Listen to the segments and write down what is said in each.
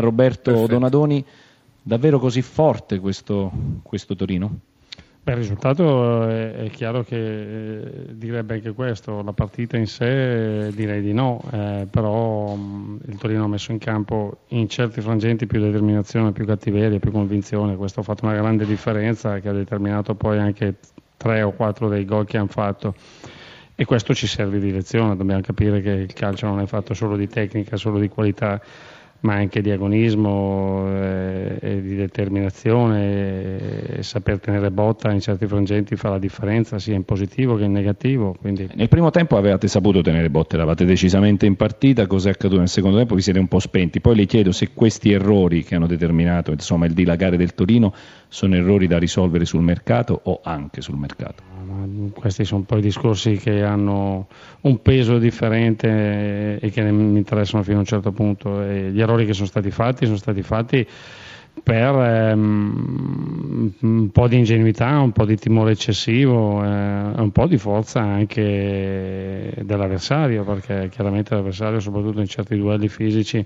Roberto Perfetto. Donadoni, davvero così forte questo Torino? Beh, il risultato è chiaro che direbbe anche questo, la partita in sé direi di no, però il Torino ha messo in campo in certi frangenti più determinazione, più cattiveria, più convinzione. Questo ha fatto una grande differenza che ha determinato poi anche 3 o 4 dei gol che hanno fatto, e questo ci serve di lezione. Dobbiamo capire che il calcio non è fatto solo di tecnica, solo di qualità, ma anche di agonismo e di determinazione, e saper tenere botta in certi frangenti fa la differenza sia in positivo che in negativo. Quindi... Nel primo tempo avevate saputo tenere botta, eravate decisamente in partita. Cos'è accaduto nel secondo tempo? Vi siete un po' spenti. Poi le chiedo se questi errori che hanno determinato il dilagare del Torino sono errori da risolvere sul mercato o anche sul mercato. Questi sono poi discorsi che hanno un peso differente e che mi interessano fino a un certo punto, e gli errori che sono stati fatti per un po' di ingenuità, un po' di timore eccessivo, un po' di forza anche dell'avversario, perché chiaramente l'avversario, soprattutto in certi duelli fisici,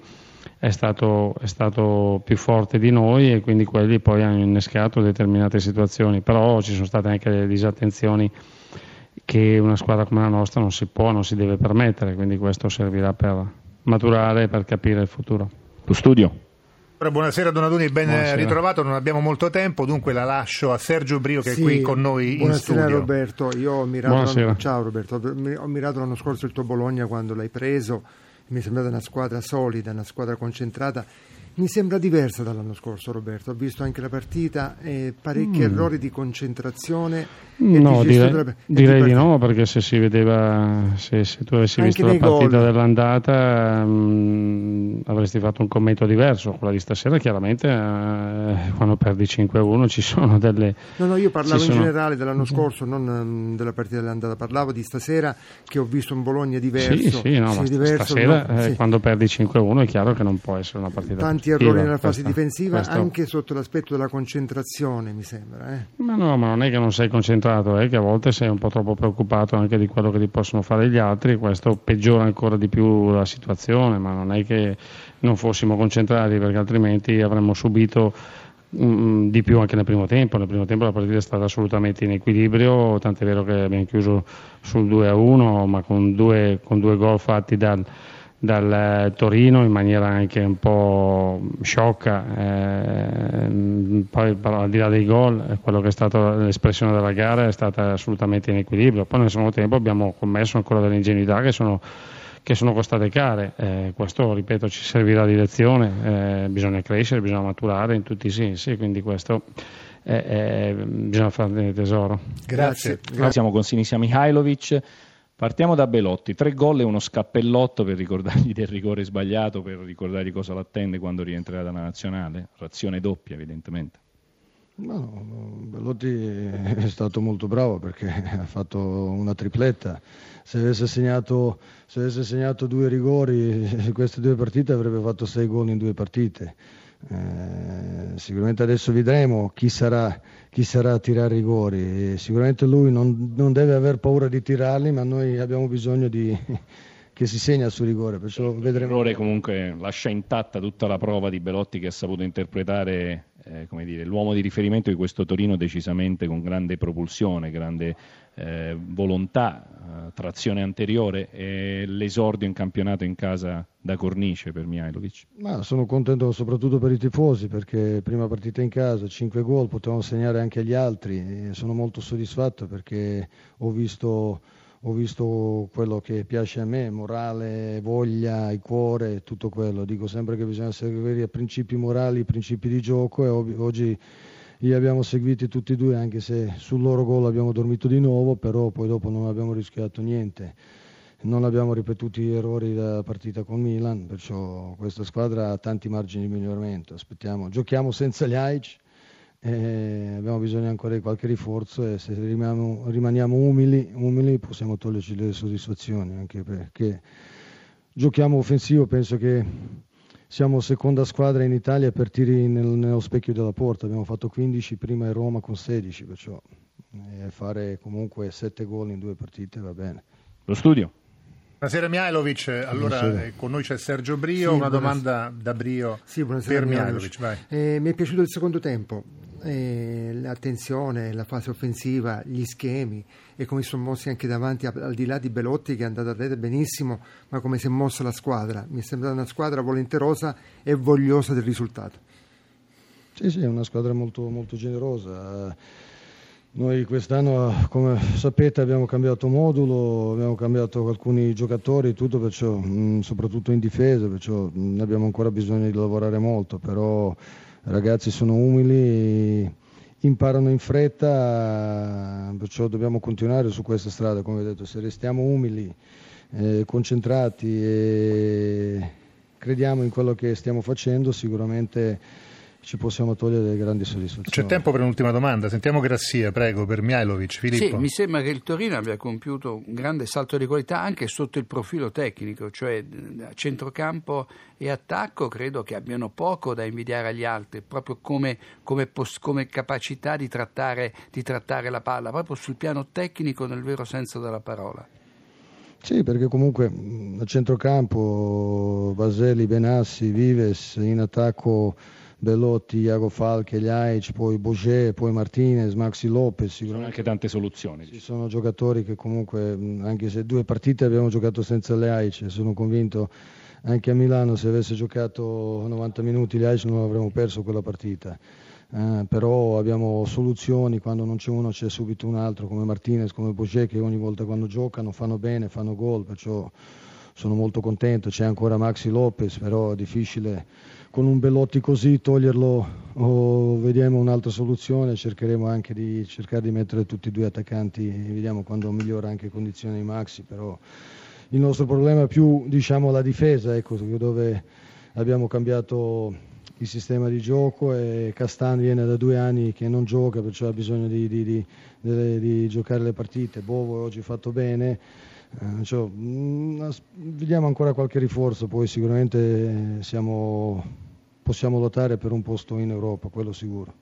è stato più forte di noi, e quindi quelli poi hanno innescato determinate situazioni. Però ci sono state anche delle disattenzioni che una squadra come la nostra non si deve permettere, quindi questo servirà per maturare, per capire il futuro. Lo studio. Buonasera Donadoni, ben ritrovato, non abbiamo molto tempo, dunque la lascio a Sergio Brio che è qui con noi in studio. Roberto, io ho mirato Ciao Roberto, ho mirato l'anno scorso il tuo Bologna quando l'hai preso, mi è sembrata una squadra solida, una squadra concentrata, mi sembra diversa dall'anno scorso Roberto, ho visto anche la partita, parecchi errori di concentrazione. No, direi di no, perché se si vedeva, se tu avessi anche visto la partita dell'andata avresti fatto un commento diverso. Quella di stasera chiaramente quando perdi 5-1 ci sono delle... No, io parlavo generale dell'anno scorso, non della partita dell'andata, parlavo di stasera che ho visto un Bologna diverso. Diverso stasera quando perdi 5-1 è chiaro che non può essere una partita tanti errori nella fase difensiva, anche sotto l'aspetto della concentrazione mi sembra. Ma non è che non sei concentrato, che a volte sei un po' troppo preoccupato anche di quello che ti possono fare gli altri, questo peggiora ancora di più la situazione, ma non è che non fossimo concentrati, perché altrimenti avremmo subito di più anche nel primo tempo. Nel primo tempo la partita è stata assolutamente in equilibrio, tant'è vero che abbiamo chiuso sul 2-1, ma con due gol fatti dal Torino in maniera anche un po' sciocca. Poi però, al di là dei gol, quello che è stata l'espressione della gara è stata assolutamente in equilibrio. Poi nel secondo tempo abbiamo commesso ancora delle ingenuità che sono costate care, questo ripeto ci servirà di lezione, bisogna crescere, bisogna maturare in tutti i sensi, quindi questo bisogna farne tesoro. Grazie. Siamo con Sinisa Mihajlovic. Partiamo da Belotti, 3 gol e uno scappellotto per ricordargli del rigore sbagliato, per ricordargli cosa l'attende quando rientrerà dalla nazionale, razione doppia evidentemente. No, Belotti è stato molto bravo perché ha fatto una tripletta, se avesse segnato 2 rigori queste 2 partite avrebbe fatto 6 gol in 2 partite. Sicuramente adesso vedremo chi sarà a tirare i rigori, e sicuramente lui non deve aver paura di tirarli, ma noi abbiamo bisogno che si segna sul rigore, perciò vedremo. L'errore comunque lascia intatta tutta la prova di Belotti, che ha saputo interpretare l'uomo di riferimento di questo Torino decisamente con grande propulsione, grande volontà, trazione anteriore, e l'esordio in campionato in casa da cornice per Mihajlovic. Ma sono contento soprattutto per i tifosi, perché prima partita in casa, 5 gol, potevamo segnare anche gli altri, e sono molto soddisfatto perché ho visto quello che piace a me, morale, voglia, il cuore, tutto quello. Dico sempre che bisogna seguire i principi morali, i principi di gioco, e oggi li abbiamo seguiti tutti e 2, anche se sul loro gol abbiamo dormito di nuovo, però poi dopo non abbiamo rischiato niente. Non abbiamo ripetuto gli errori della partita con Milan, perciò questa squadra ha tanti margini di miglioramento. Aspettiamo, giochiamo senza Ljajic. Abbiamo bisogno ancora di qualche rinforzo, e se rimaniamo umili possiamo toglierci le soddisfazioni, anche perché giochiamo offensivo, penso che siamo seconda squadra in Italia per tiri nello specchio della porta, abbiamo fatto 15, prima è Roma con 16, perciò fare comunque 7 gol in 2 partite va bene. Lo studio. Buonasera Mihajlovic, allora buonasera. Con noi c'è Sergio Brio, sì, una domanda da Brio per Mihajlovic. Vai. Mi è piaciuto il secondo tempo, l'attenzione, la fase offensiva, gli schemi e come si sono mossi anche davanti, al di là di Belotti che è andato a rete benissimo, ma come si è mossa la squadra. Mi è sembrata una squadra volenterosa e vogliosa del risultato. Sì, è una squadra molto, molto generosa. Noi quest'anno, come sapete, abbiamo cambiato modulo, abbiamo cambiato alcuni giocatori, tutto, perciò, soprattutto in difesa, perciò ne abbiamo ancora bisogno di lavorare molto, però i ragazzi sono umili, imparano in fretta, perciò dobbiamo continuare su questa strada, come ho detto, se restiamo umili, concentrati e crediamo in quello che stiamo facendo, sicuramente ci possiamo togliere delle grandi soddisfazioni. C'è tempo per un'ultima domanda, sentiamo Grassia, prego, per Mihajlovic. Filippo. Sì, mi sembra che il Torino abbia compiuto un grande salto di qualità anche sotto il profilo tecnico, cioè centrocampo e attacco credo che abbiano poco da invidiare agli altri, proprio come capacità di trattare la palla, proprio sul piano tecnico nel vero senso della parola. Sì, perché comunque a centrocampo Baselli, Benassi, Vives, in attacco Belotti, Iago Falco, Ljajic, poi Boget, poi Martinez, Maxi Lopez. Ci sono anche tante soluzioni. Ci sono giocatori che comunque, anche se due partite abbiamo giocato senza Ljajic, sono convinto anche a Milano se avesse giocato 90 minuti Ljajic non avremmo perso quella partita. Però abbiamo soluzioni, quando non c'è uno c'è subito un altro, come Martinez, come Boget, che ogni volta quando giocano fanno bene, fanno gol, perciò sono molto contento. C'è ancora Maxi Lopez, però è difficile con un Belotti così toglierlo, o vediamo un'altra soluzione, cercheremo anche di cercare di mettere tutti e due attaccanti, vediamo quando migliora anche condizione di Maxi, però il nostro problema è più, diciamo, la difesa, ecco, dove abbiamo cambiato il sistema di gioco e Castan viene da 2 anni che non gioca, perciò ha bisogno di giocare le partite. Bovo oggi ha fatto bene. Cioè, vediamo ancora qualche rinforzo, poi sicuramente possiamo lottare per un posto in Europa, quello sicuro.